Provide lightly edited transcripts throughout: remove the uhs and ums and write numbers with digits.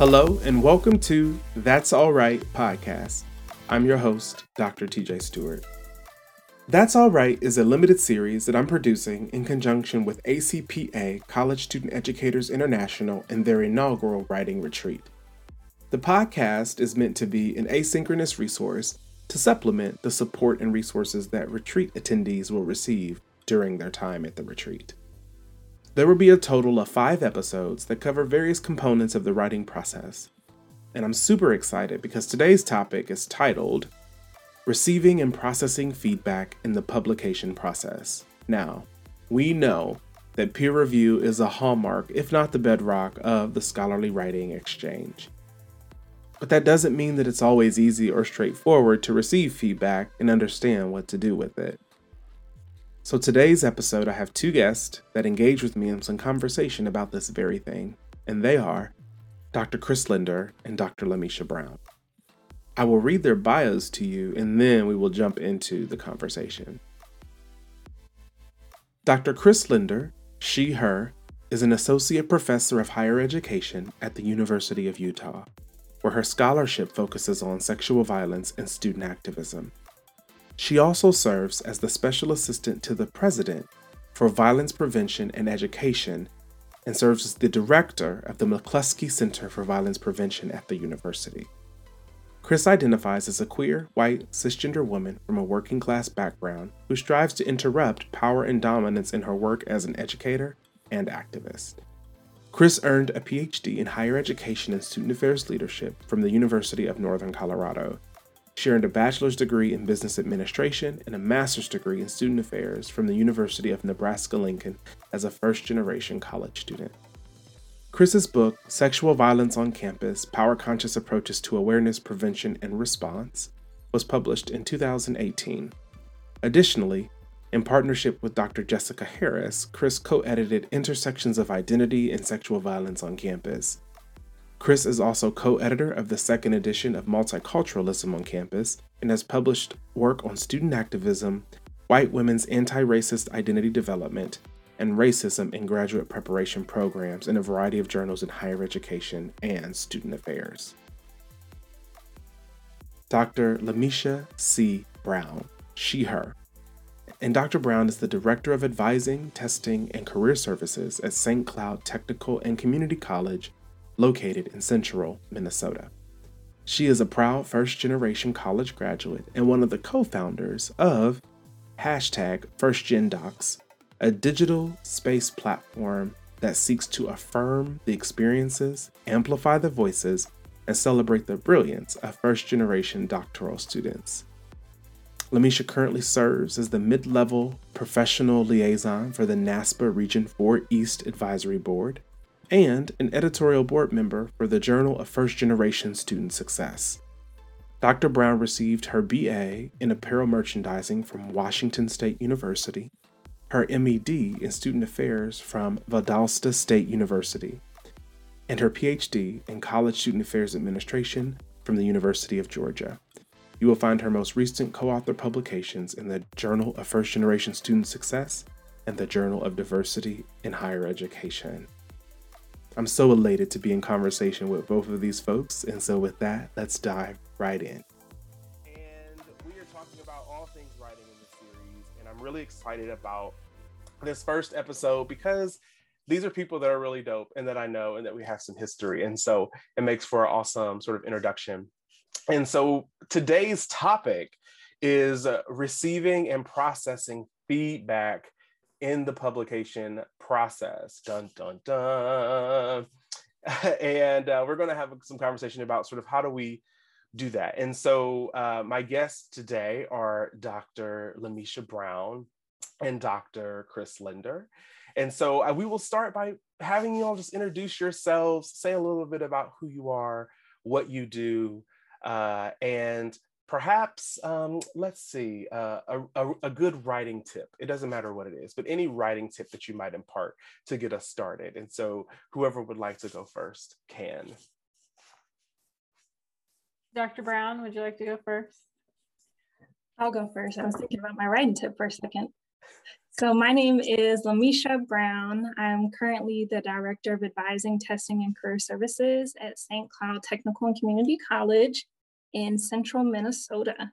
Hello and welcome to That's All Right podcast. I'm your host, Dr. TJ Stewart. That's All Right is a limited series that I'm producing in conjunction with ACPA, College Student Educators International, and their inaugural writing retreat. The podcast is meant to be an asynchronous resource to supplement the support and resources that retreat attendees will receive during their time at the retreat. There will be a total of 5 episodes that cover various components of the writing process, and I'm super excited because today's topic is titled Receiving and Processing Feedback in the Publication Process. Now, we know that peer review is a hallmark, if not the bedrock, of the scholarly writing exchange. But that doesn't mean that it's always easy or straightforward to receive feedback and understand what to do with it. So today's episode, I have 2 guests that engage with me in some conversation about this very thing, and they are Dr. Chris Linder and Dr. Lamesha Brown. I will read their bios to you, and then we will jump into the conversation. Dr. Chris Linder, she, her, is an associate professor of higher education at the University of Utah, where her scholarship focuses on sexual violence and student activism. She also serves as the Special Assistant to the President for Violence Prevention and Education and serves as the Director of the McCluskey Center for Violence Prevention at the university. Chris identifies as a queer, white, cisgender woman from a working-class background who strives to interrupt power and dominance in her work as an educator and activist. Chris earned a PhD in Higher Education and Student Affairs Leadership from the University of Northern Colorado. She earned a bachelor's degree in business administration and a master's degree in student affairs from the University of Nebraska-Lincoln as a first-generation college student. Chris's book, Sexual Violence on Campus: Power-Conscious Approaches to Awareness, Prevention, and Response, was published in 2018. Additionally, in partnership with Dr. Jessica Harris, Chris co-edited Intersections of Identity and Sexual Violence on Campus. Chris is also co-editor of the 2nd edition of Multiculturalism on Campus and has published work on student activism, white women's anti-racist identity development, and racism in graduate preparation programs in a variety of journals in higher education and student affairs. Dr. Lamesha C. Brown, she, her, and Dr. Brown is the Director of Advising, Testing, and Career Services at St. Cloud Technical and Community College, located in central Minnesota. She is a proud first-generation college graduate and one of the co-founders of hashtag FirstGenDocs, a digital space platform that seeks to affirm the experiences, amplify the voices, and celebrate the brilliance of first-generation doctoral students. Lamesha currently serves as the mid-level professional liaison for the NASPA Region 4 East Advisory Board, and an editorial board member for the Journal of First-Generation Student Success. Dr. Brown received her BA in Apparel Merchandising from Washington State University, her MED in Student Affairs from Valdosta State University, and her PhD in College Student Affairs Administration from the University of Georgia. You will find her most recent co-author publications in the Journal of First-Generation Student Success and the Journal of Diversity in Higher Education. I'm so elated to be in conversation with both of these folks, and so with that, let's dive right in. And we are talking about all things writing in this series, and I'm really excited about this first episode because these are people that are really dope and that I know and that we have some history, and so it makes for an awesome sort of introduction. And so today's topic is receiving and processing feedback in the publication process. Dun, dun, dun. And we're going to have some conversation about sort of how do we do that. And so my guests today are Dr. Lamesha Brown and Dr. Chris Linder. And so we will start by having you all just introduce yourselves, say a little bit about who you are, what you do, and perhaps, let's see, a good writing tip. It doesn't matter what it is, but any writing tip that you might impart to get us started. And so whoever would like to go first can. Dr. Brown, would you like to go first? I'll go first. I was thinking about my writing tip for a second. So my name is Lamesha Brown. I'm currently the Director of Advising, Testing, and Career Services at St. Cloud Technical and Community College in central Minnesota.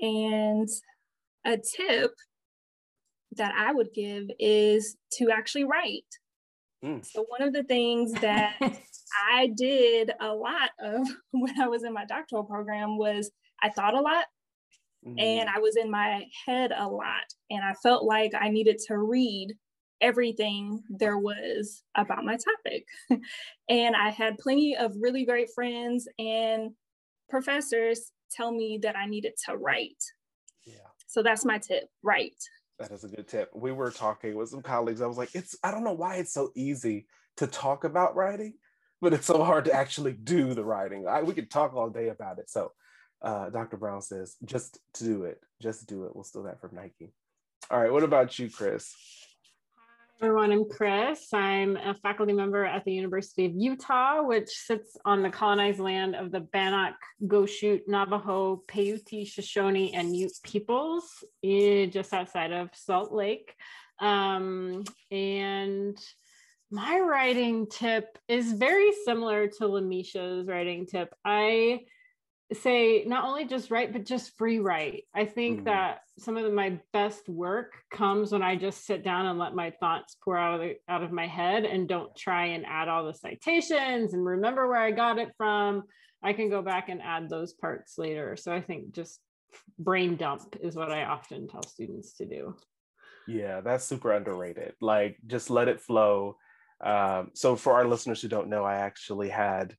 And a tip that I would give is to actually write. So one of the things that I did a lot of when I was in my doctoral program was I thought a lot and I was in my head a lot. And I felt like I needed to read everything there was about my topic. And I had plenty of really great friends and professors tell me that I needed to write. Yeah. So that's my tip, write. That is a good tip. We were talking with some colleagues. I was like, I don't know why it's so easy to talk about writing, but it's so hard to actually do the writing. We could talk all day about it. So Dr. Brown says, just do it. Just do it. We'll steal that from Nike. All right. What about you, Chris? Hi, everyone. I'm Chris. I'm a faculty member at the University of Utah, which sits on the colonized land of the Bannock, Goshute, Navajo, Paiute, Shoshone, and Ute peoples, just outside of Salt Lake. And my writing tip is very similar to Lamesha's writing tip. I say not only just write, but just rewrite. I think that some of my best work comes when I just sit down and let my thoughts pour out of my head and don't try and add all the citations and remember where I got it from. I can go back and add those parts later. So I think just brain dump is what I often tell students to do. Yeah, that's super underrated. Like, just let it flow. So for our listeners who don't know, I actually had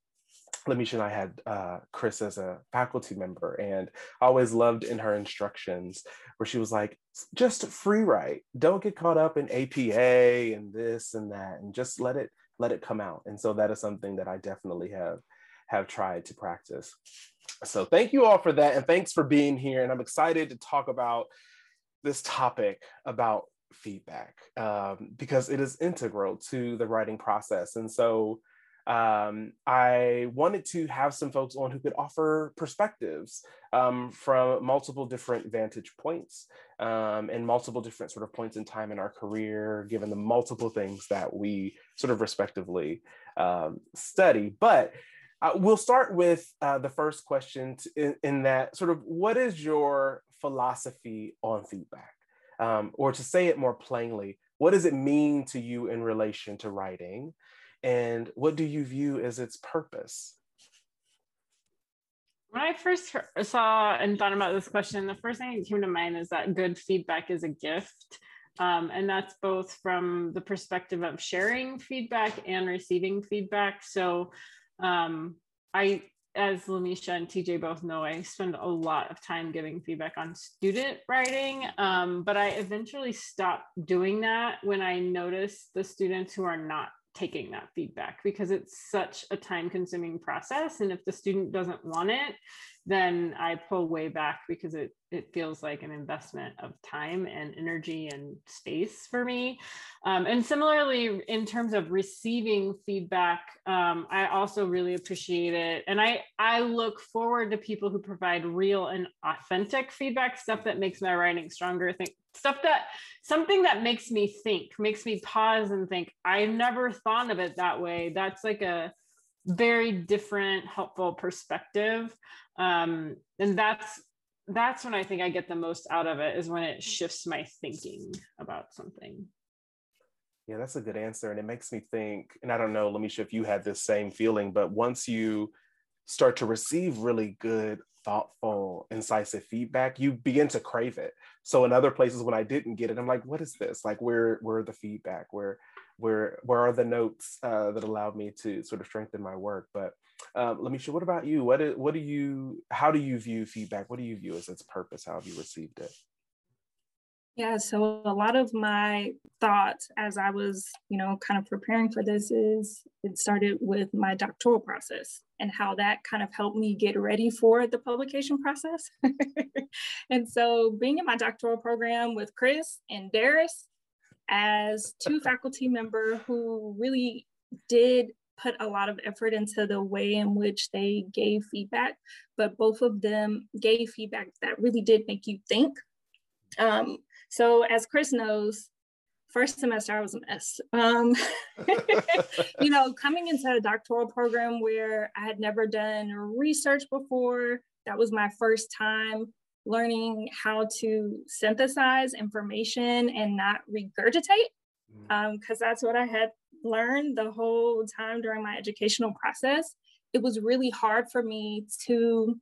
Lamesha and I had Chris as a faculty member, and I always loved in her instructions where she was like, just free write. Don't get caught up in APA and this and that, and just let it come out. And so that is something that I definitely have tried to practice. So thank you all for that, and thanks for being here. And I'm excited to talk about this topic about feedback because it is integral to the writing process. And so I wanted to have some folks on who could offer perspectives from multiple different vantage points and multiple different sort of points in time in our career, given the multiple things that we sort of respectively study. But we'll start with the first question in that sort of, what is your philosophy on feedback? Or to say it more plainly, what does it mean to you in relation to writing? And what do you view as its purpose? When I first saw and thought about this question, the first thing that came to mind is that good feedback is a gift. And that's both from the perspective of sharing feedback and receiving feedback. So as Lamesha and TJ both know, I spend a lot of time giving feedback on student writing, but I eventually stopped doing that when I noticed the students who are not taking that feedback, because it's such a time-consuming process. And if the student doesn't want it, then I pull way back, because it feels like an investment of time and energy and space for me. And similarly, in terms of receiving feedback, I also really appreciate it. And I look forward to people who provide real and authentic feedback, stuff that makes my writing stronger, something that makes me think, makes me pause and think, I never thought of it that way. That's like a very different, helpful perspective. And that's when I think I get the most out of it, is when it shifts my thinking about something. Yeah, that's a good answer. And it makes me think, and I don't know, Lamesha, if you had this same feeling, but once you start to receive really good, thoughtful, incisive feedback, you begin to crave it. So in other places when I didn't get it, I'm like, what is this? Like, where are the feedback? Where are the notes that allowed me to sort of strengthen my work? But Lamesha, what about you? How do you view feedback? What do you view as its purpose? How have you received it? Yeah, so a lot of my thoughts as I was, kind of preparing for this is, it started with my doctoral process and how that kind of helped me get ready for the publication process. And so being in my doctoral program with Chris and Darius as two faculty members who really did put a lot of effort into the way in which they gave feedback, but both of them gave feedback that really did make you think. So as Chris knows, first semester I was a mess. You know, coming into a doctoral program where I had never done research before, that was my first time learning how to synthesize information and not regurgitate, because that's what I had learned the whole time during my educational process. It was really hard for me to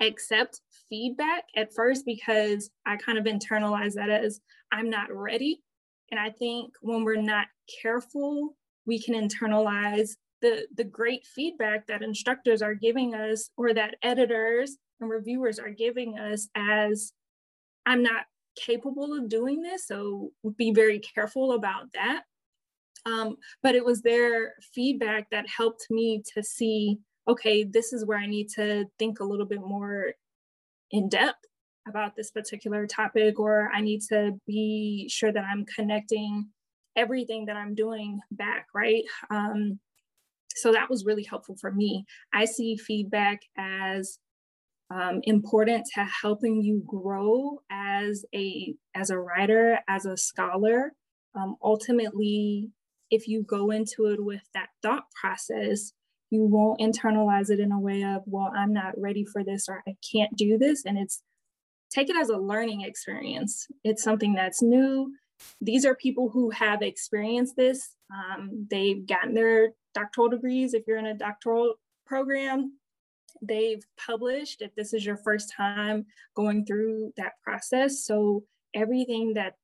accept feedback at first because I kind of internalized that as I'm not ready. And I think when we're not careful, we can internalize the great feedback that instructors are giving us or that editors and reviewers are giving us as I'm not capable of doing this. So be very careful about that. But it was their feedback that helped me to see, okay, this is where I need to think a little bit more in depth about this particular topic, or I need to be sure that I'm connecting everything that I'm doing back, right? So that was really helpful for me. I see feedback as important to helping you grow as a writer, as a scholar. Ultimately, if you go into it with that thought process, you won't internalize it in a way of, well, I'm not ready for this, or I can't do this. And it's, take it as a learning experience. It's something that's new. These are people who have experienced this. They've gotten their doctoral degrees. If you're in a doctoral program, they've published, if this is your first time going through that process. So everything that,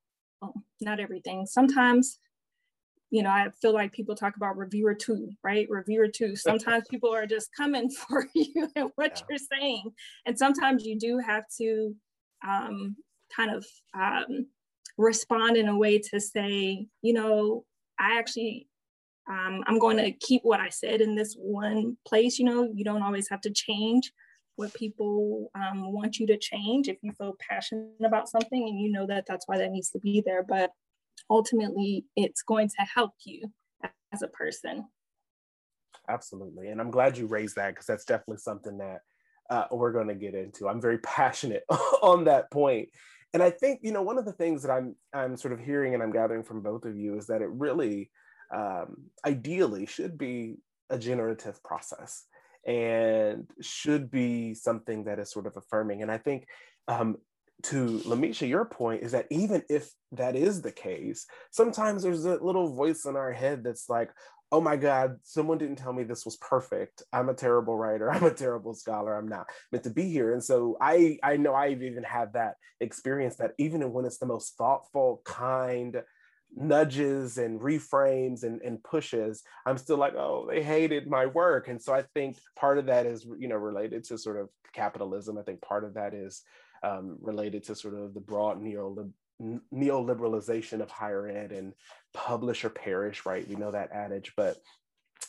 well, not everything, sometimes, you know, I feel like people talk about reviewer two, right? Reviewer two. Sometimes people are just coming for you and what you're saying. And sometimes you do have to respond in a way to say, you know, I actually, I'm going to keep what I said in this one place. You know, you don't always have to change what people want you to change if you feel passionate about something and you know that that's why that needs to be there. But ultimately, it's going to help you as a person. Absolutely. And I'm glad you raised that, because that's definitely something that we're going to get into. I'm very passionate on that point. And I think, you know, one of the things that I'm sort of hearing and I'm gathering from both of you is that it really ideally should be a generative process and should be something that is sort of affirming. And I think to Lamesha, your point is that even if that is the case, sometimes there's a little voice in our head that's like, oh my God, someone didn't tell me this was perfect. I'm a terrible writer. I'm a terrible scholar. I'm not meant to be here. And so I know I've even had that experience, that even when it's the most thoughtful, kind nudges and reframes and pushes, I'm still like, oh, they hated my work. And so I think part of that is, you know, related to sort of capitalism. I think part of that is related to sort of the broad neoliberalization of higher ed and publish or perish, right? We know that adage, but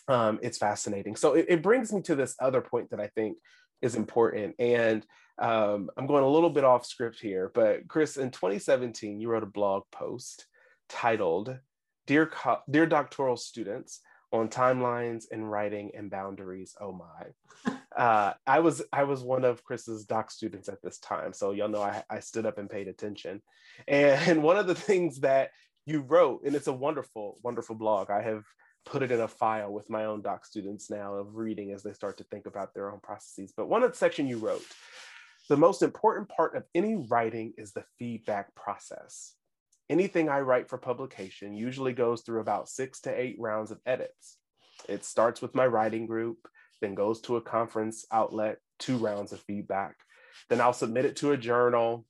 it's fascinating. So it brings me to this other point that I think is important. And I'm going a little bit off script here, but Chris, in 2017, you wrote a blog post titled Dear Doctoral Students, on Timelines and Writing and Boundaries, Oh My. I was one of Chris's doc students at this time, so y'all know I stood up and paid attention. And one of the things that you wrote, and it's a wonderful, wonderful blog. I have put it in a file with my own doc students now of reading as they start to think about their own processes. But one of the section you wrote, the most important part of any writing is the feedback process. Anything I write for publication usually goes through about 6 to 8 rounds of edits. It starts with my writing group, then goes to a conference outlet, 2 rounds of feedback. Then I'll submit it to a journal.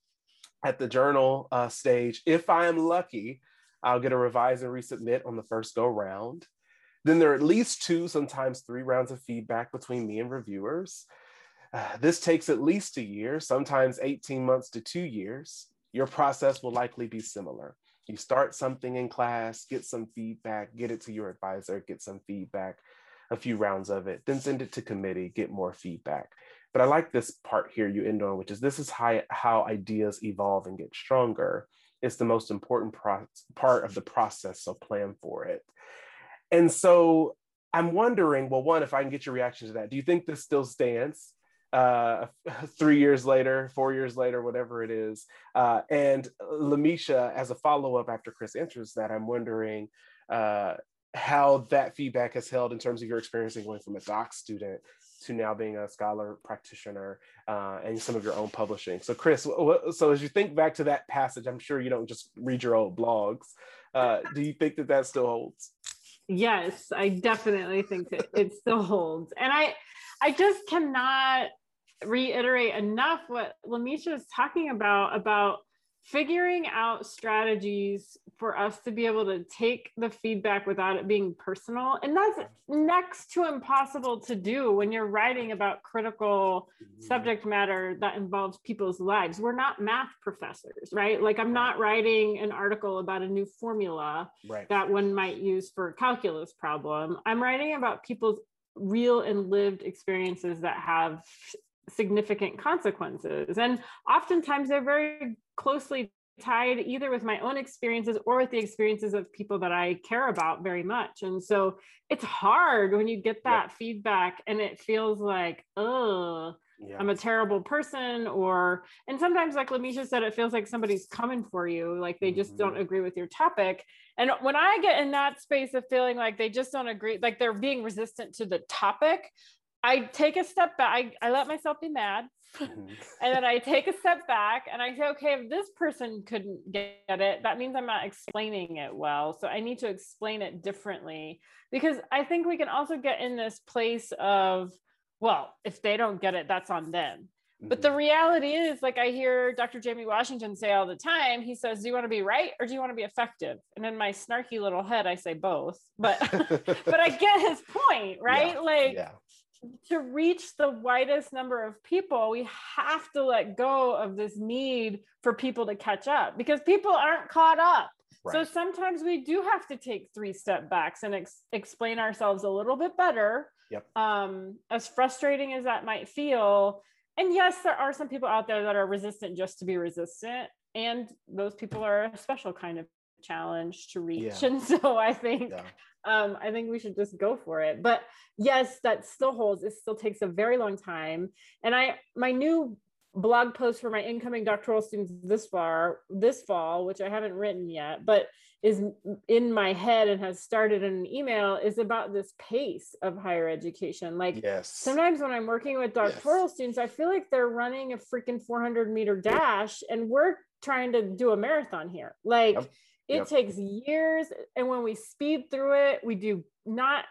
At the journal stage, if I am lucky, I'll get a revise and resubmit on the first go round. Then there are at least 2, sometimes 3 rounds of feedback between me and reviewers. This takes at least a year, sometimes 18 months to 2 years. Your process will likely be similar. You start something in class, get some feedback, get it to your advisor, get some feedback, a few rounds of it, then send it to committee, get more feedback. But I like this part here you end on, which is this is how ideas evolve and get stronger. It's the most important part of the process, so plan for it. And so I'm wondering, well, one, if I can get your reaction to that, do you think this still stands? 4 years later, whatever it is. And Lamesha, as a follow-up after Chris answers that, I'm wondering how that feedback has held in terms of your experience in going from a doc student to now being a scholar practitioner and some of your own publishing. So Chris, so as you think back to that passage, I'm sure you don't just read your old blogs. Do you think that that still holds? Yes, I definitely think that it still holds. And I just cannot reiterate enough what Lamesha is talking about figuring out strategies for us to be able to take the feedback without it being personal. And that's next to impossible to do when you're writing about critical subject matter that involves people's lives. We're not math professors, right? Like I'm not writing an article about a new formula that one might use for a calculus problem. I'm writing about people's real and lived experiences that have significant consequences. And oftentimes they're very closely tied either with my own experiences or with the experiences of people that I care about very much. And so it's hard when you get that feedback and it feels like, oh, I'm a terrible person, and sometimes, like Lamesha said, it feels like somebody's coming for you, like they just don't agree with your topic. And when I get in that space of feeling like they just don't agree, like they're being resistant to the topic, I take a step back. I let myself be mad. And then I take a step back and I say, okay, if this person couldn't get it, that means I'm not explaining it well. So I need to explain it differently, because I think we can also get in this place of, well, if they don't get it, that's on them. But the reality is, like I hear Dr. Jamie Washington say all the time, he says, do you want to be right or do you want to be effective? And in my snarky little head, I say both, but, but I get his point, right? To reach the widest number of people, we have to let go of this need for people to catch up, because people aren't caught up. So sometimes we do have to take 3 step backs and explain ourselves a little bit better. As frustrating as that might feel. And yes, there are some people out there that are resistant just to be resistant. And those people are a special kind of challenge to reach. And so I think we should just go for it. But yes, that still holds. It still takes a very long time. And my new blog post for my incoming doctoral students this fall, which I haven't written yet, but is in my head and has started in an email, is about this pace of higher education. Like sometimes when I'm working with doctoral students, I feel like they're running a freaking 400-meter dash and we're trying to do a marathon here. Like it takes years. And when we speed through it,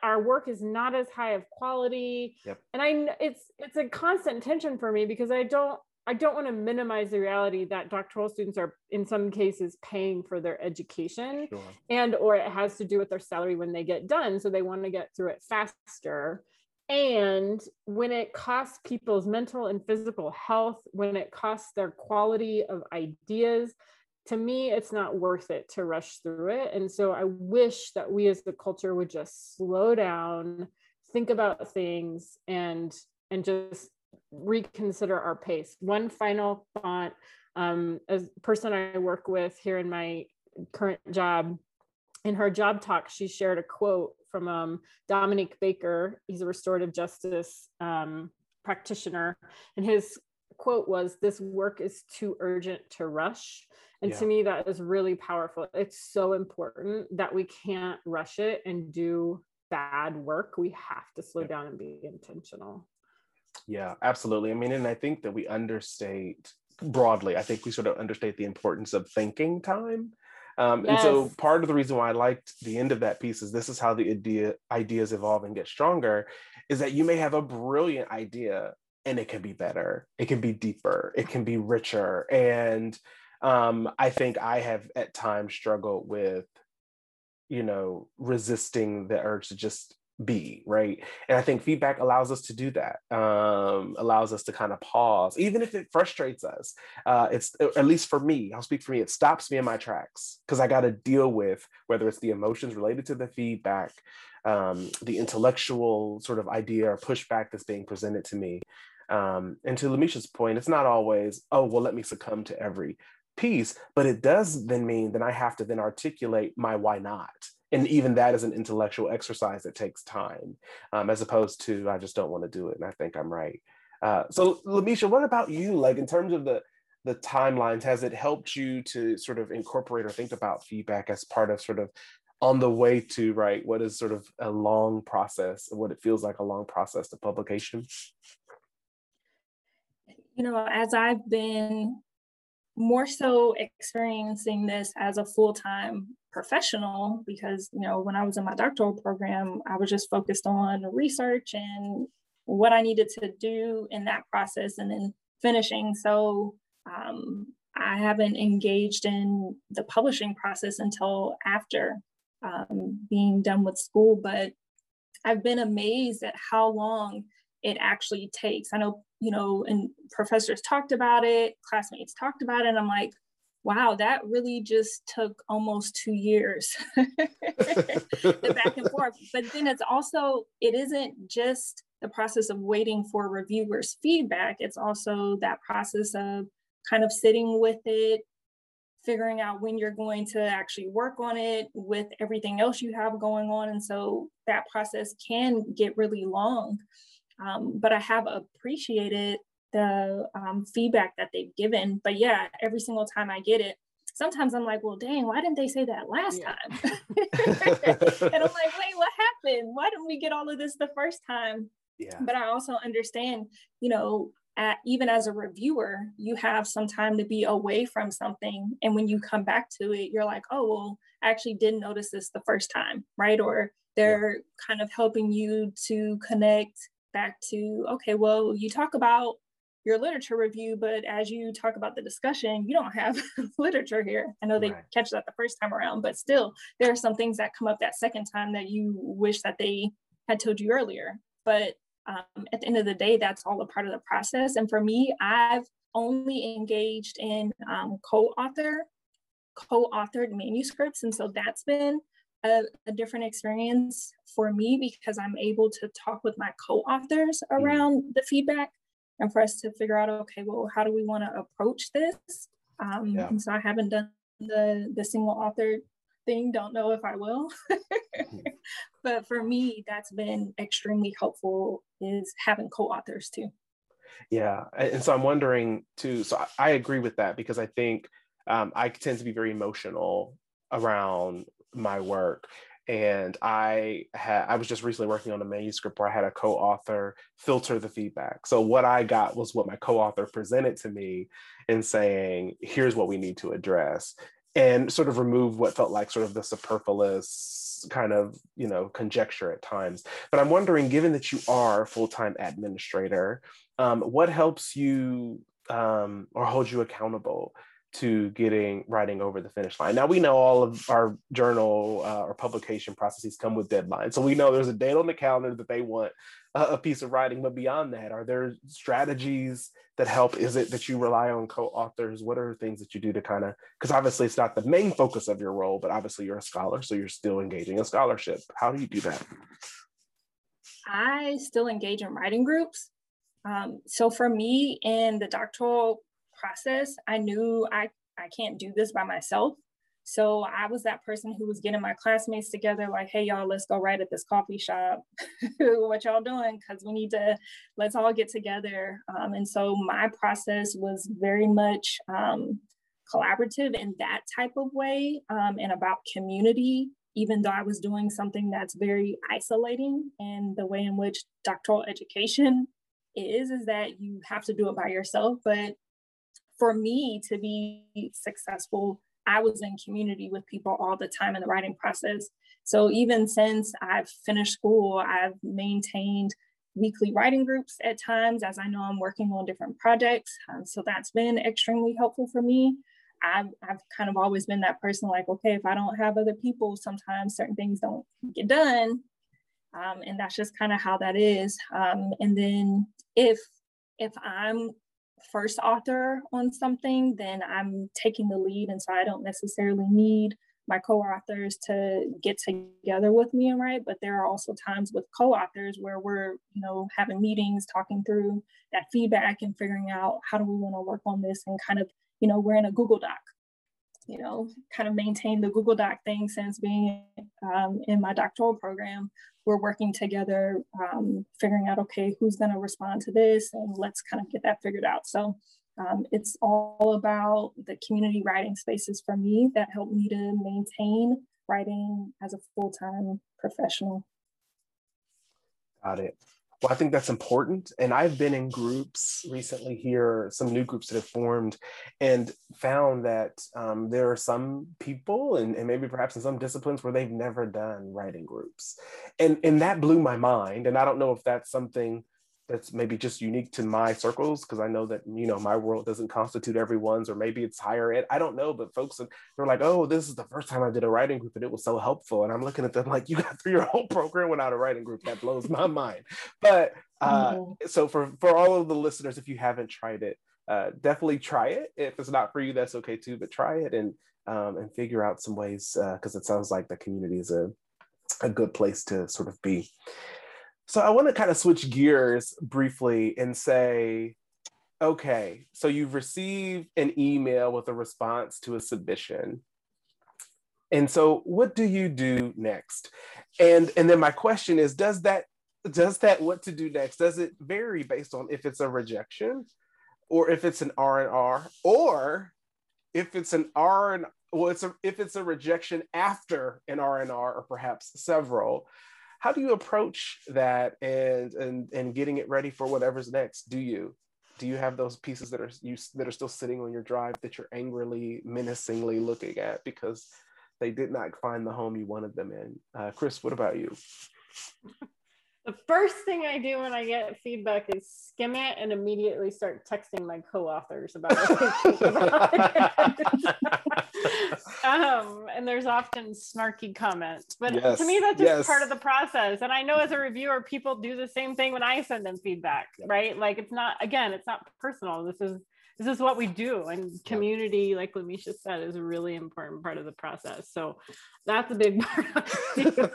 our work is not as high of quality. And it's a constant tension for me, because I don't want to minimize the reality that doctoral students are in some cases paying for their education and, or it has to do with their salary when they get done. So they want to get through it faster. And when it costs people's mental and physical health, when it costs their quality of ideas, to me, it's not worth it to rush through it. And so I wish that we as the culture would just slow down, think about things, and just reconsider our pace. One final thought, as a person I work with here in my current job, in her job talk, she shared a quote from Dominique Baker. He's a restorative justice practitioner. And his quote was, "This work is too urgent to rush." And to me, that is really powerful. It's so important that we can't rush it and do bad work. We have to slow down and be intentional. Yeah, absolutely. I mean, and I think that we understate broadly, I think we sort of understate the importance of thinking time. And so part of the reason why I liked the end of that piece is this is how the ideas evolve and get stronger, is that you may have a brilliant idea and it can be better, it can be deeper, it can be richer. And I think I have at times struggled with, resisting the urge to just be, right? And I think feedback allows us to do that, allows us to kind of pause, even if it frustrates us. It's, at least for me, I'll speak for me, it stops me in my tracks, because I got to deal with whether it's the emotions related to the feedback, the intellectual sort of idea or pushback that's being presented to me. And to Lamesha's point, it's not always, oh, well, let me succumb to every piece, but it does then mean that I have to then articulate my why not. And even that is an intellectual exercise that takes time, as opposed to, I just don't want to do it and I think I'm right. So Lamesha, what about you? Like in terms of the timelines, has it helped you to sort of incorporate or think about feedback as part of sort of on the way to, right, what is sort of a long process, what it feels like a long process to publication? You know, as I've been more so experiencing this as a full-time professional, because, you know, when I was in my doctoral program, I was just focused on research and what I needed to do in that process and then finishing. So I haven't engaged in the publishing process until after being done with school, but I've been amazed at how long it actually takes. I know, you know, and professors talked about it, classmates talked about it, and I'm like, wow, that really just took almost 2 years, the back and forth. But then it's also, it isn't just the process of waiting for reviewers' feedback. It's also that process of kind of sitting with it, figuring out when you're going to actually work on it with everything else you have going on. And so that process can get really long. But I have appreciated the feedback that they've given. But yeah, every single time I get it, sometimes I'm like, well, dang, why didn't they say that last time? And I'm like, wait, what happened? Why didn't we get all of this the first time? Yeah. But I also understand, you know, even as a reviewer, you have some time to be away from something. And when you come back to it, you're like, oh, well, I actually didn't notice this the first time, right? Or they're kind of helping you to connect back to, okay, well, you talk about your literature review, but as you talk about the discussion, you don't have literature here. I know they catch that the first time around, but still there are some things that come up that second time that you wish that they had told you earlier. But at the end of the day, that's all a part of the process. And for me, I've only engaged in co-authored manuscripts. And so that's been a different experience for me because I'm able to talk with my co-authors around the feedback and for us to figure out, okay, well, how do we want to approach this? And so I haven't done the single author thing, don't know if I will. But for me, that's been extremely helpful is having co-authors too. Yeah, and so I'm wondering too, so I agree with that because I think I tend to be very emotional around my work. And I was just recently working on a manuscript where I had a co-author filter the feedback. So what I got was what my co-author presented to me in saying, here's what we need to address, and sort of remove what felt like sort of the superfluous kind of, you know, conjecture at times. But I'm wondering, given that you are a full-time administrator, what helps you or holds you accountable to getting writing over the finish line? Now we know all of our journal or publication processes come with deadlines. So we know there's a date on the calendar that they want a piece of writing, but beyond that, are there strategies that help? Is it that you rely on co-authors? What are things that you do to kind of, because obviously it's not the main focus of your role, but obviously you're a scholar, so you're still engaging in scholarship. How do you do that? I still engage in writing groups. So for me in the doctoral process, I knew I can't do this by myself. So I was that person who was getting my classmates together like, hey, y'all, let's go right at this coffee shop. What y'all doing? Because we need to, let's all get together. And so my process was very much collaborative in that type of way and about community, even though I was doing something that's very isolating in the way in which doctoral education is that you have to do it by yourself. But for me to be successful, I was in community with people all the time in the writing process. So even since I've finished school, I've maintained weekly writing groups at times, as I know I'm working on different projects. So that's been extremely helpful for me. I've kind of always been that person like, okay, if I don't have other people, sometimes certain things don't get done. And that's just kind of how that is. And then if I'm first author on something, then I'm taking the lead. And so I don't necessarily need my co-authors to get together with me and write, but there are also times with co-authors where we're, you know, having meetings, talking through that feedback and figuring out how do we want to work on this and kind of, you know, we're in a Google Doc. you know, kind of maintained the Google Doc thing since being in my doctoral program. We're working together, figuring out, okay, who's going to respond to this, and let's kind of get that figured out. So it's all about the community writing spaces for me that helped me to maintain writing as a full-time professional. Got it. Well, I think that's important. And I've been in groups recently here, some new groups that have formed, and found that there are some people and maybe perhaps in some disciplines where they've never done writing groups. And that blew my mind. And I don't know if that's something that's maybe just unique to my circles, because I know that, you know, my world doesn't constitute everyone's, or maybe it's higher ed, I don't know, but folks, they're like, oh, this is the first time I did a writing group and it was so helpful. And I'm looking at them like, you got through your whole program without a writing group. That blows my mind. But so for all of the listeners, if you haven't tried it, definitely try it. If it's not for you, that's okay too, but try it and figure out some ways, because it sounds like the community is a good place to sort of be. So I want to kind of switch gears briefly and say, okay, so you've received an email with a response to a submission. And so what do you do next? And then my question is, does that what to do next, does it vary based on if it's a rejection, or if it's an R&R, or if it's an R&R, well, if it's a rejection after an R&R, or perhaps several? How do you approach that and getting it ready for whatever's next? Do you have those pieces that are still sitting on your drive that you're angrily, menacingly looking at because they did not find the home you wanted them in? Chris, what about you? The first thing I do when I get feedback is skim it and immediately start texting my co-authors about it. And there's often snarky comments, but yes, to me, that's just part of the process. And I know as a reviewer, people do the same thing when I send them feedback, right? Like it's not personal. This is what we do, and community, like Lamesha said, is a really important part of the process. So that's a big part of it too.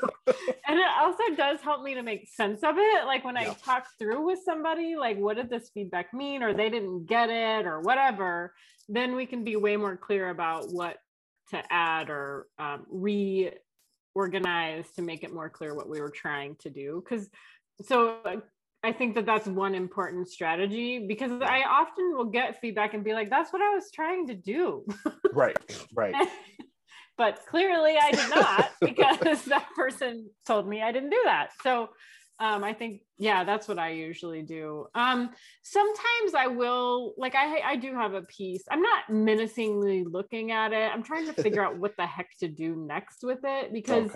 And it also does help me to make sense of it. Like when I talk through with somebody, like, what did this feedback mean? Or they didn't get it or whatever, then we can be way more clear about what to add or reorganize to make it more clear what we were trying to do. I think that's one important strategy, because I often will get feedback and be like, that's what I was trying to do. Right. But clearly I did not, because that person told me I didn't do that. So I think, that's what I usually do. Sometimes I will, like, I do have a piece. I'm not menacingly looking at it. I'm trying to figure out what the heck to do next with it, because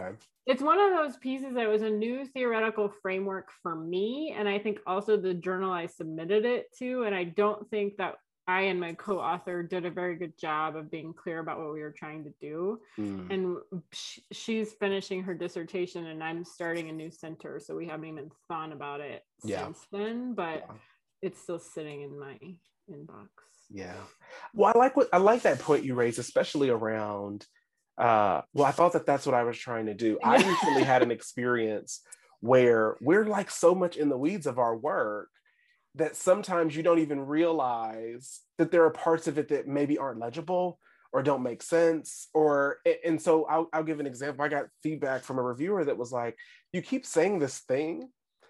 it's one of those pieces that was a new theoretical framework for me. And I think also the journal I submitted it to, and I don't think that I and my co-author did a very good job of being clear about what we were trying to do. And she's finishing her dissertation and I'm starting a new center. So we haven't even thought about it since then, but it's still sitting in my inbox. Yeah. Well, I like that point you raised, especially around, I thought that's what I was trying to do. I recently had an experience where we're like so much in the weeds of our work that sometimes you don't even realize that there are parts of it that maybe aren't legible or don't make sense. So I'll give an example. I got feedback from a reviewer that was like, you keep saying this thing,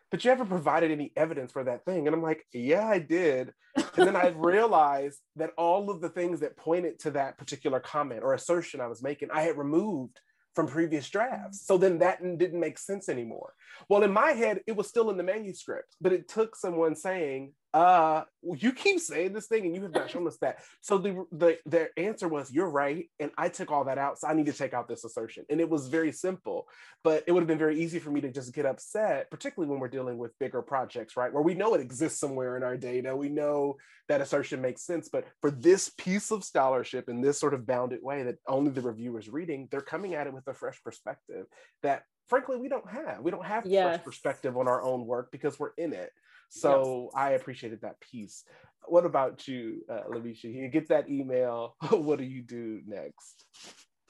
but you haven't provided any evidence for that thing. And I'm like, yeah, I did. And then I realized that all of the things that pointed to that particular comment or assertion I was making, I had removed from previous drafts. So then that didn't make sense anymore. Well, in my head, it was still in the manuscript, but it took someone saying, you keep saying this thing and you have not shown us that. So the answer was, you're right. And I took all that out. So I need to take out this assertion. And it was very simple, but it would have been very easy for me to just get upset, particularly when we're dealing with bigger projects, right? Where we know it exists somewhere in our data. We know that assertion makes sense, but for this piece of scholarship in this sort of bounded way that only the reviewer's reading, they're coming at it with a fresh perspective that frankly, we don't have. We don't have fresh perspective on our own work because we're in it. So I appreciated that piece. What about you, Lamesha? You get that email. What do you do next?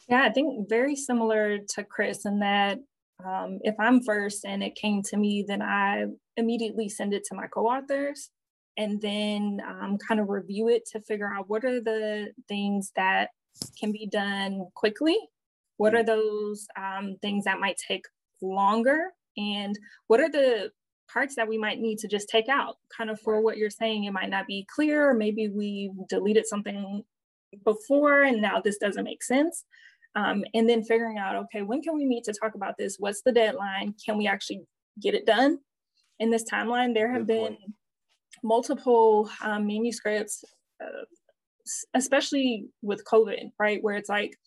Yeah, I think very similar to Chris in that if I'm first and it came to me, then I immediately send it to my co-authors and then kind of review it to figure out what are the things that can be done quickly? What are those things that might take longer? And what are the parts that we might need to just take out? Kind of for what you're saying, it might not be clear, or maybe we deleted something before and now this doesn't make sense. And then figuring out, okay, when can we meet to talk about this? What's the deadline? Can we actually get it done in this timeline? There have been multiple manuscripts, especially with COVID, right? Where it's like,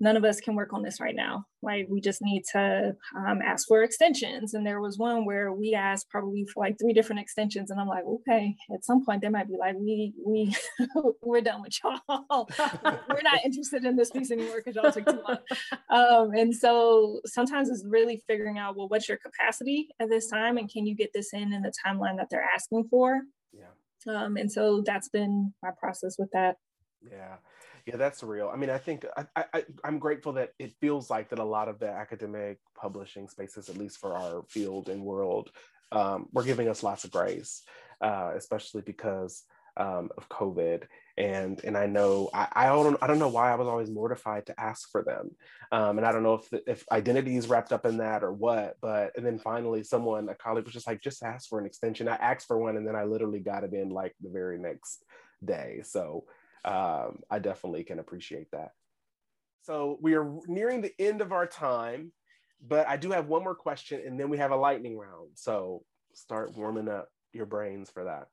none of us can work on this right now. Like, we just need to ask for extensions. And there was one where we asked probably for like 3 different extensions. And I'm like, okay, at some point they might be like, we're done with y'all. We're not interested in this piece anymore because y'all took too long. And so sometimes it's really figuring out, well, what's your capacity at this time? And can you get this in the timeline that they're asking for? Yeah. And so that's been my process with that. Yeah. Yeah, that's real. I mean, I think I'm grateful that it feels like that a lot of the academic publishing spaces, at least for our field and world, were giving us lots of grace, especially because of COVID. And I know, I don't know why I was always mortified to ask for them. And I don't know if identity is wrapped up in that or what, but, and then finally someone, a colleague was just like, just ask for an extension. I asked for one and then I literally got it in like the very next day. So I definitely can appreciate that. So we are nearing the end of our time, but I do have one more question and then we have a lightning round. So start warming up your brains for that.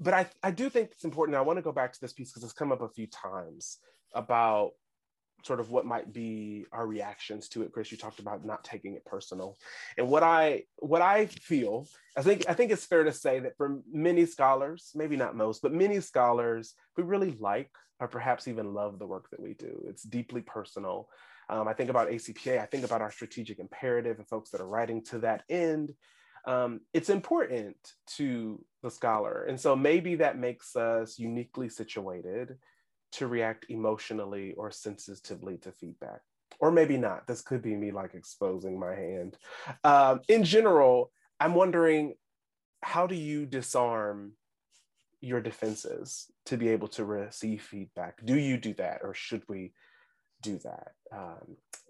But I do think it's important. I want to go back to this piece because it's come up a few times about sort of what might be our reactions to it. Chris, you talked about not taking it personal. And what I feel, I think it's fair to say that for many scholars, maybe not most, but many scholars, we really like, or perhaps even love the work that we do. It's deeply personal. I think about ACPA, I think about our strategic imperative and folks that are writing to that end. It's important to the scholar. And so maybe that makes us uniquely situated to react emotionally or sensitively to feedback, or maybe not. This could be me like exposing my hand. In general, I'm wondering, how do you disarm your defenses to be able to receive feedback? Do you do that, or should we do that?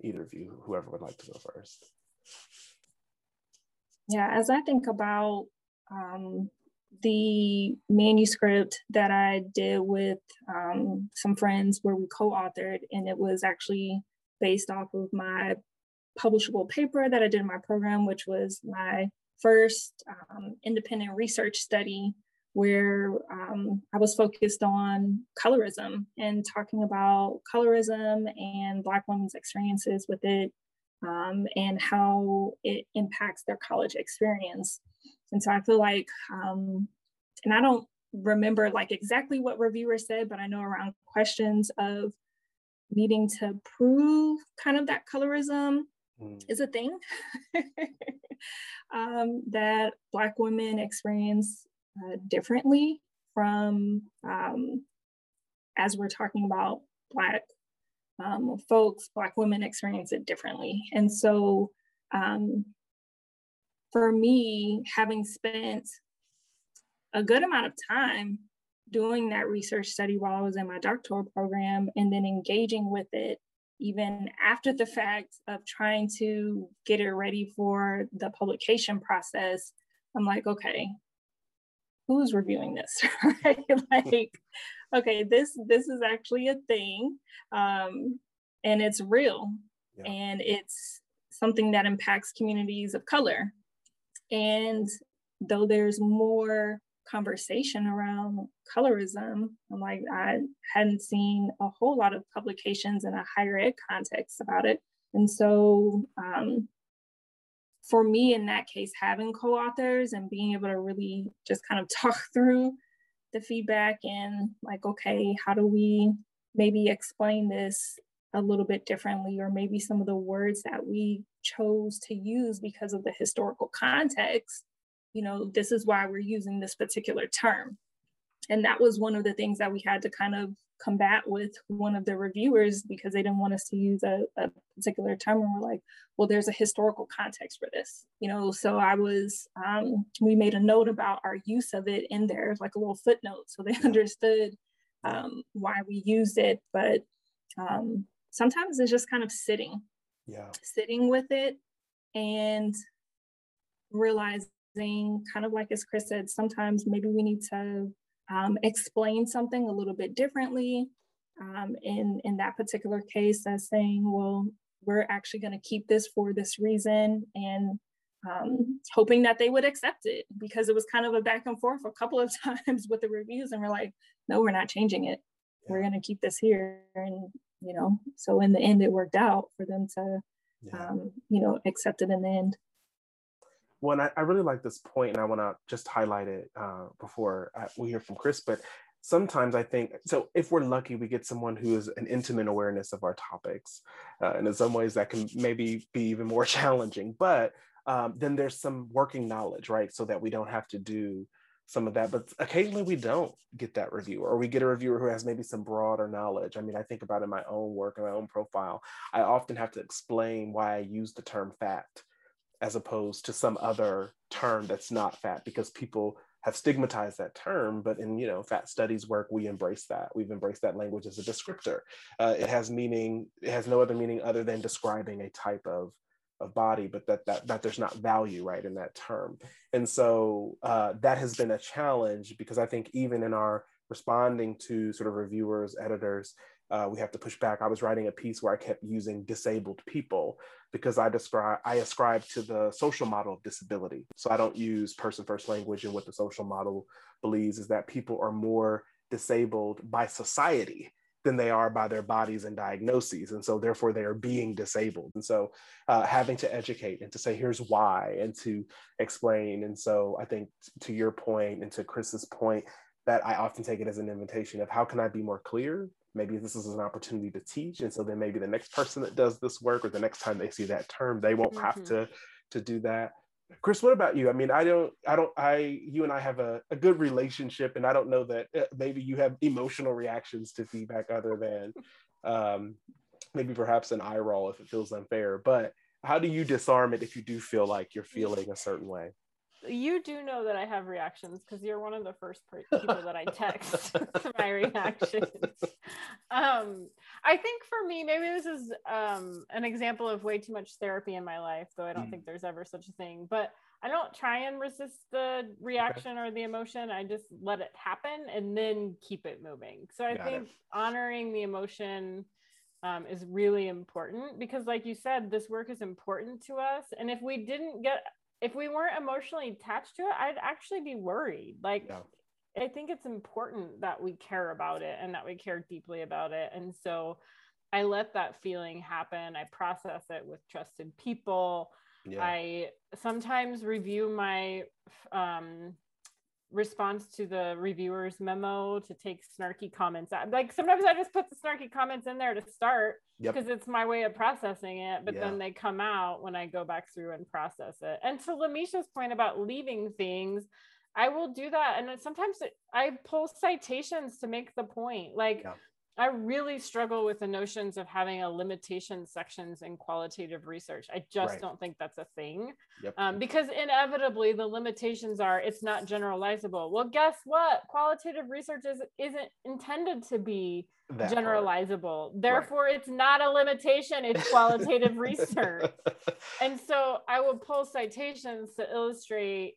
Either of you, whoever would like to go first. Yeah, as I think about the manuscript that I did with some friends where we co-authored, and it was actually based off of my publishable paper that I did in my program, which was my first independent research study where I was focused on colorism and talking about colorism and Black women's experiences with it and how it impacts their college experience. And so I feel like, and I don't remember like exactly what reviewers said, but I know around questions of needing to prove kind of that colorism is a thing that Black women experience differently from, as we're talking about Black folks, Black women experience it differently. And so, for me, having spent a good amount of time doing that research study while I was in my doctoral program and then engaging with it even after the fact of trying to get it ready for the publication process, I'm like, okay, who's reviewing this? Right? Like, okay, this is actually a thing and it's real. Yeah. And it's something that impacts communities of color. And though there's more conversation around colorism, I'm like, I hadn't seen a whole lot of publications in a higher ed context about it. And so for me, in that case, having co-authors and being able to really just kind of talk through the feedback and like, okay, how do we maybe explain this a little bit differently, or maybe some of the words that we chose to use because of the historical context, you know, this is why we're using this particular term. And that was one of the things that we had to kind of combat with one of the reviewers because they didn't want us to use a particular term. And we're like, well, there's a historical context for this, you know? So I was, we made a note about our use of it in there, like a little footnote. So they understood why we use it, but sometimes it's just kind of sitting with it and realizing, kind of like as Chris said, sometimes maybe we need to explain something a little bit differently. In that particular case, as saying, well, we're actually going to keep this for this reason, and hoping that they would accept it, because it was kind of a back and forth a couple of times with the reviews, and we're like, no, we're not changing it. Yeah. We're going to keep this here. And, you know, so in the end, it worked out for them to, you know, accept it in the end. Well, and I really like this point, and I want to just highlight it before we hear from Chris, but sometimes I think, so if we're lucky, we get someone who is an intimate awareness of our topics. And in some ways that can maybe be even more challenging, but then there's some working knowledge, right? So that we don't have to do some of that, but occasionally we don't get that reviewer, or we get a reviewer who has maybe some broader knowledge. I mean, I think about in my own work and my own profile, I often have to explain why I use the term fact as opposed to some other term that's not fat, because people have stigmatized that term. But in, you know, fat studies work, we embrace that. We've embraced that language as a descriptor. It has meaning, it has no other meaning other than describing a type of body, but that there's not value, right, in that term. And so that has been a challenge, because I think even in our responding to sort of reviewers, editors, we have to push back. I was writing a piece where I kept using disabled people because I ascribe to the social model of disability. So I don't use person-first language, and what the social model believes is that people are more disabled by society than they are by their bodies and diagnoses. And so therefore they are being disabled. And so having to educate and to say, here's why, and to explain. And so I think to your point and to Chris's point, that I often take it as an invitation of how can I be more clear? Maybe this is an opportunity to teach. And so then maybe the next person that does this work, or the next time they see that term, they won't have to do that. Chris, what about you? I mean, you and I have a good relationship, and I don't know that maybe you have emotional reactions to feedback other than maybe perhaps an eye roll if it feels unfair, but how do you disarm it if you do feel like you're feeling a certain way? You do know that I have reactions, because you're one of the first people that I text my reactions. I think for me, maybe this is an example of way too much therapy in my life, though I don't think there's ever such a thing, but I don't try and resist the reaction or the emotion. I just let it happen and then keep it moving. So I think honoring the emotion is really important, because like you said, this work is important to us. And if we if we weren't emotionally attached to it, I'd actually be worried. Like, I think it's important that we care about it and that we care deeply about it. And so I let that feeling happen. I process it with trusted people. Yeah. I sometimes review my response to the reviewer's memo to take snarky comments out. Like sometimes I just put the snarky comments in there to start, because it's my way of processing it, but then they come out when I go back through and process it. And to Lamesha's point about leaving things, I will do that, and then sometimes I pull citations to make the point. Like I really struggle with the notions of having a limitation sections in qualitative research. I just don't think that's a thing, because inevitably the limitations are, it's not generalizable. Well, guess what? Qualitative research isn't intended to be that generalizable. Therefore, it's not a limitation, it's qualitative research. And so I will pull citations to illustrate,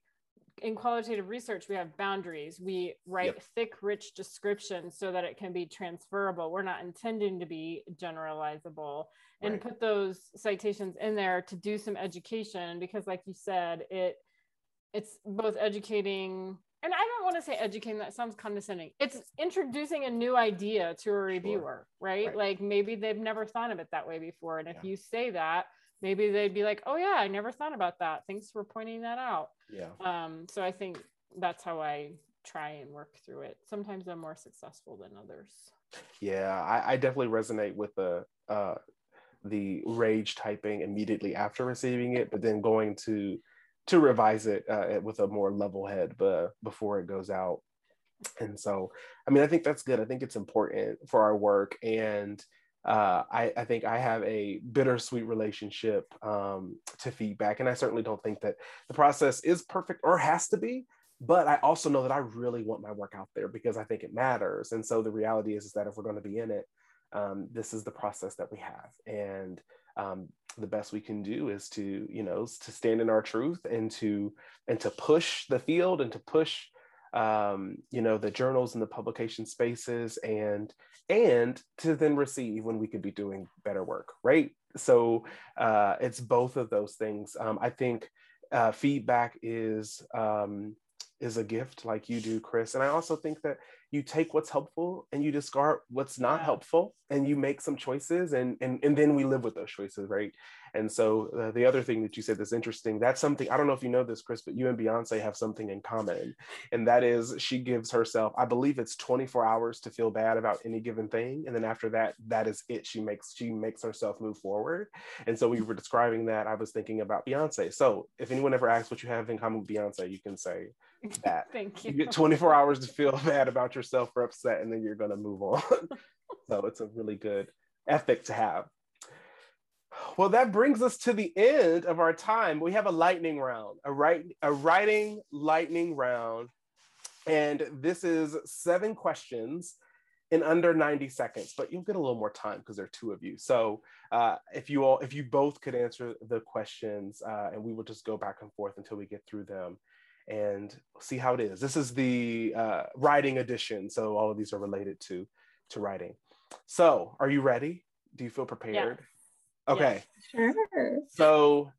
in qualitative research, we have boundaries. We write thick, rich descriptions so that it can be transferable. We're not intending to be generalizable, and put those citations in there to do some education, because like you said, it's both educating, and I don't want to say educating, that sounds condescending. It's introducing a new idea to a reviewer, right? Like maybe they've never thought of it that way before. And if you say that, maybe they'd be like, oh yeah, I never thought about that. Thanks for pointing that out. Yeah. So I think that's how I try and work through it. Sometimes I'm more successful than others. Yeah, I definitely resonate with the rage typing immediately after receiving it, but then going to revise it with a more level head before it goes out. And so, I mean, I think that's good. I think it's important for our work. And I think I have a bittersweet relationship to feedback, and I certainly don't think that the process is perfect or has to be, But I also know that I really want my work out there because I think it matters. And so the reality is that if we're going to be in it, this is the process that we have. And the best we can do is to, you know, to stand in our truth and to push the field and to push, you know, the journals and the publication spaces and to then receive when we could be doing better work, right? So it's both of those things. I think feedback is a gift, like you do, Chris. And I also think that you take what's helpful and you discard what's not helpful, and you make some choices, and then we live with those choices, right? And so the other thing that you said that's interesting, that's something, I don't know if you know this, Chris, but you and Beyonce have something in common. And that is she gives herself, I believe it's 24 hours to feel bad about any given thing. And then after that, that is it. She makes herself move forward. And so we were describing that, I was thinking about Beyonce. So if anyone ever asks what you have in common with Beyonce, you can say that. Thank you. You get 24 hours to feel bad about yourself or upset, and then you're going to move on. So it's a really good ethic to have. Well, that brings us to the end of our time. We have a lightning round, a writing lightning round. And this is 7 questions in under 90 seconds, but you'll get a little more time because there are 2 of you. So if you both could answer the questions, and we will just go back and forth until we get through them and see how it is. This is the writing edition. So all of these are related to writing. So are you ready? Do you feel prepared? Yeah. Okay, yes, sure. So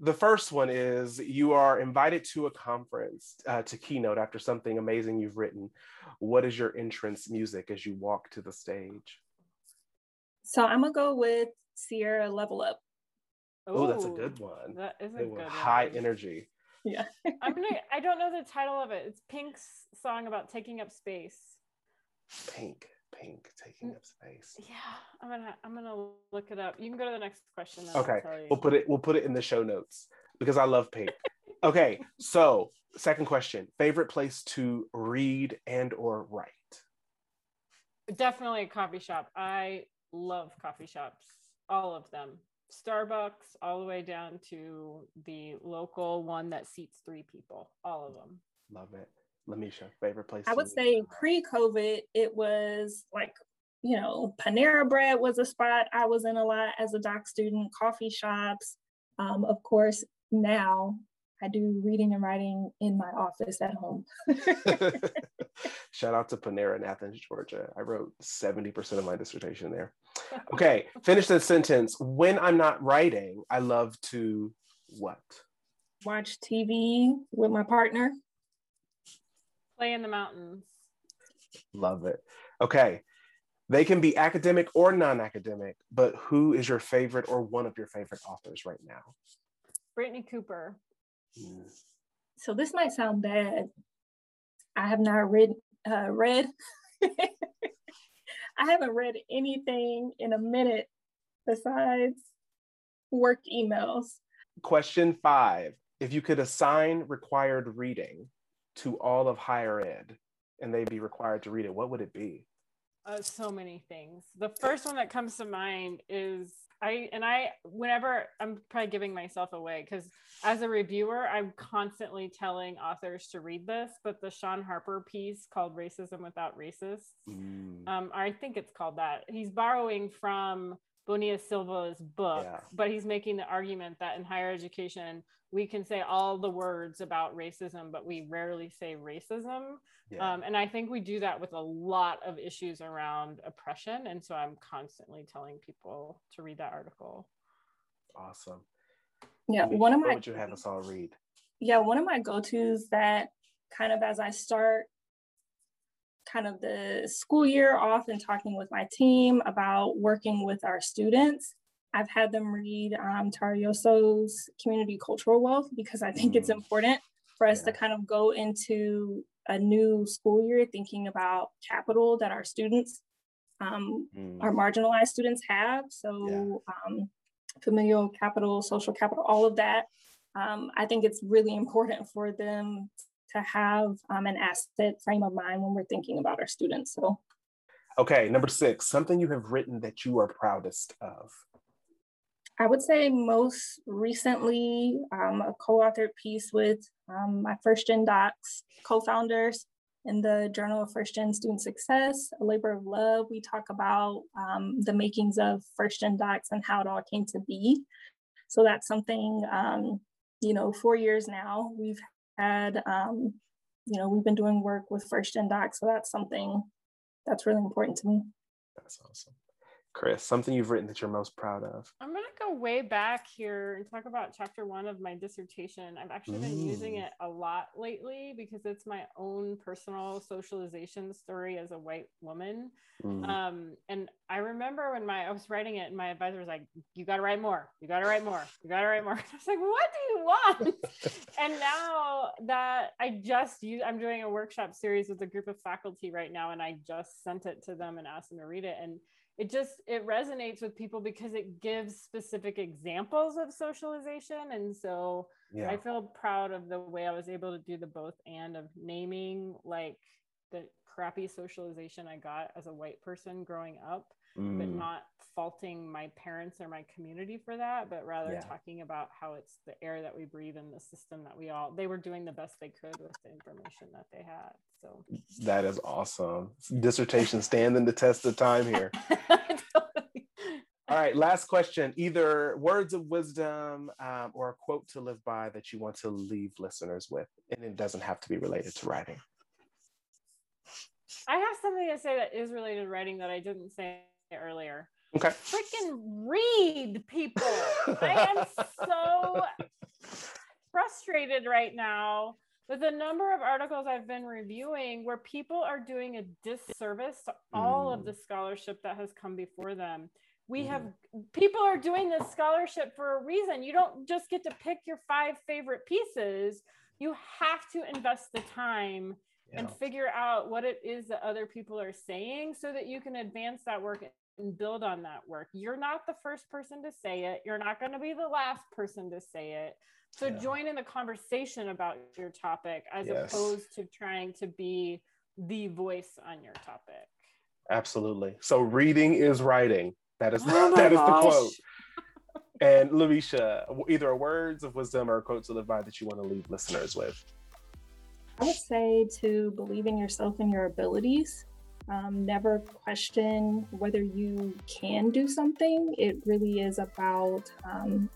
the first one is, you are invited to a conference to keynote after something amazing you've written. What is your entrance music as you walk to the stage? So I'm gonna go with Sierra Level Up. Oh, that's a good one. That is a good high one. Energy. Yeah. I don't know the title of it. It's Pink's song about taking up space. Pink taking up space. Yeah, I'm gonna look it up. You can go to the next question. Okay, we'll put it in the show notes because I love Pink. Okay, so second question: favorite place to read and or write? Definitely a coffee shop. I love coffee shops, all of them. Starbucks, all the way down to the local one that seats 3 people. All of them. Love it. Lamesha, favorite place? I would say pre-COVID, it was like, you know, Panera Bread was a spot I was in a lot as a doc student, coffee shops. Of course, now I do reading and writing in my office at home. Shout out to Panera in Athens, Georgia. I wrote 70% of my dissertation there. Okay, finish the sentence. When I'm not writing, I love to what? Watch TV with my partner. Play in the mountains. Love it. Okay. They can be academic or non-academic, but who is your favorite or one of your favorite authors right now? Brittany Cooper. Mm. So this might sound bad. I have not read. I haven't read anything in a minute besides work emails. Question 5. If you could assign required reading to all of higher ed, and they'd be required to read it, what would it be? So many things. The first one that comes to mind is, whenever I'm probably giving myself away, because as a reviewer, I'm constantly telling authors to read this, but the Sean Harper piece called Racism Without Racists, I think it's called that. He's borrowing from Bonilla Silva's book, but he's making the argument that in higher education, we can say all the words about racism, but we rarely say racism. Yeah. And I think we do that with a lot of issues around oppression. And so I'm constantly telling people to read that article. Awesome. Yeah. What would you have us all read? Yeah. One of my go-tos that kind of, as I start kind of the school year off and talking with my team about working with our students, I've had them read Tarioso's Community Cultural Wealth, because I think it's important for us to kind of go into a new school year thinking about capital that our students, our marginalized students have. So familial capital, social capital, all of that. I think it's really important for them to have an asset frame of mind when we're thinking about our students. So, okay, number 6, something you have written that you are proudest of. I would say most recently, a co-authored piece with my FirstGenDocs co-founders in the Journal of First-Gen Student Success, a labor of love. We talk about the makings of FirstGenDocs and how it all came to be. So that's something, you know, 4 years now we've had, you know, we've been doing work with FirstGenDocs. So that's something that's really important to me. That's awesome. Chris, something you've written that you're most proud of? I'm going to go way back here and talk about chapter one of my dissertation. I've actually been using it a lot lately because it's my own personal socialization story as a white woman. And I remember when I was writing it and my advisor was like, you got to write more, you got to write more, you got to write more. I was like, what do you want? And now that I'm doing a workshop series with a group of faculty right now, and I just sent it to them and asked them to read it. And it resonates with people because it gives specific examples of socialization. And so yeah. I feel proud of the way I was able to do the both and of naming like the crappy socialization I got as a white person growing up, but not faulting my parents or my community for that, but rather talking about how it's the air that we breathe and the system that they were doing the best they could with the information that they had. So that is awesome. Dissertation standing the test of time here. Totally. All right, last question. Either words of wisdom or a quote to live by that you want to leave listeners with, and it doesn't have to be related to writing. I have something to say that is related to writing that I didn't say earlier. Okay. Freaking read, people. I am so frustrated right now with the number of articles I've been reviewing where people are doing a disservice to all of the scholarship that has come before them. People are doing this scholarship for a reason. You don't just get to pick your 5 favorite pieces. You have to invest the time and figure out what it is that other people are saying so that you can advance that work and build on that work. You're not the first person to say it. You're not going to be the last person to say it. So join in the conversation about your topic as opposed to trying to be the voice on your topic. Absolutely. So reading is writing. That is, the quote. And Lamesha, either a words of wisdom or a quote to live by that you want to leave listeners with. I would say to believe in yourself and your abilities. Never question whether you can do something. It really is about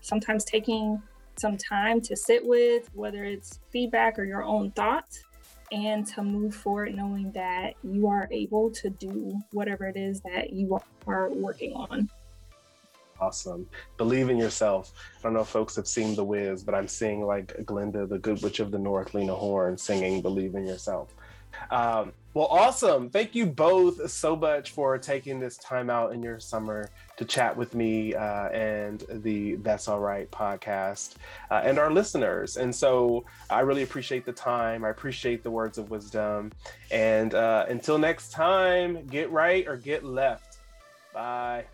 sometimes taking some time to sit with, whether it's feedback or your own thoughts, and to move forward knowing that you are able to do whatever it is that you are working on. Awesome. Believe in yourself. I don't know if folks have seen The Wiz, but I'm seeing like Glinda, the Good Witch of the North, Lena Horne singing Believe in Yourself. Well, awesome. Thank you both so much for taking this time out in your summer to chat with me and the That's All Right podcast and our listeners. And so I really appreciate the time. I appreciate the words of wisdom. And until next time, get right or get left. Bye.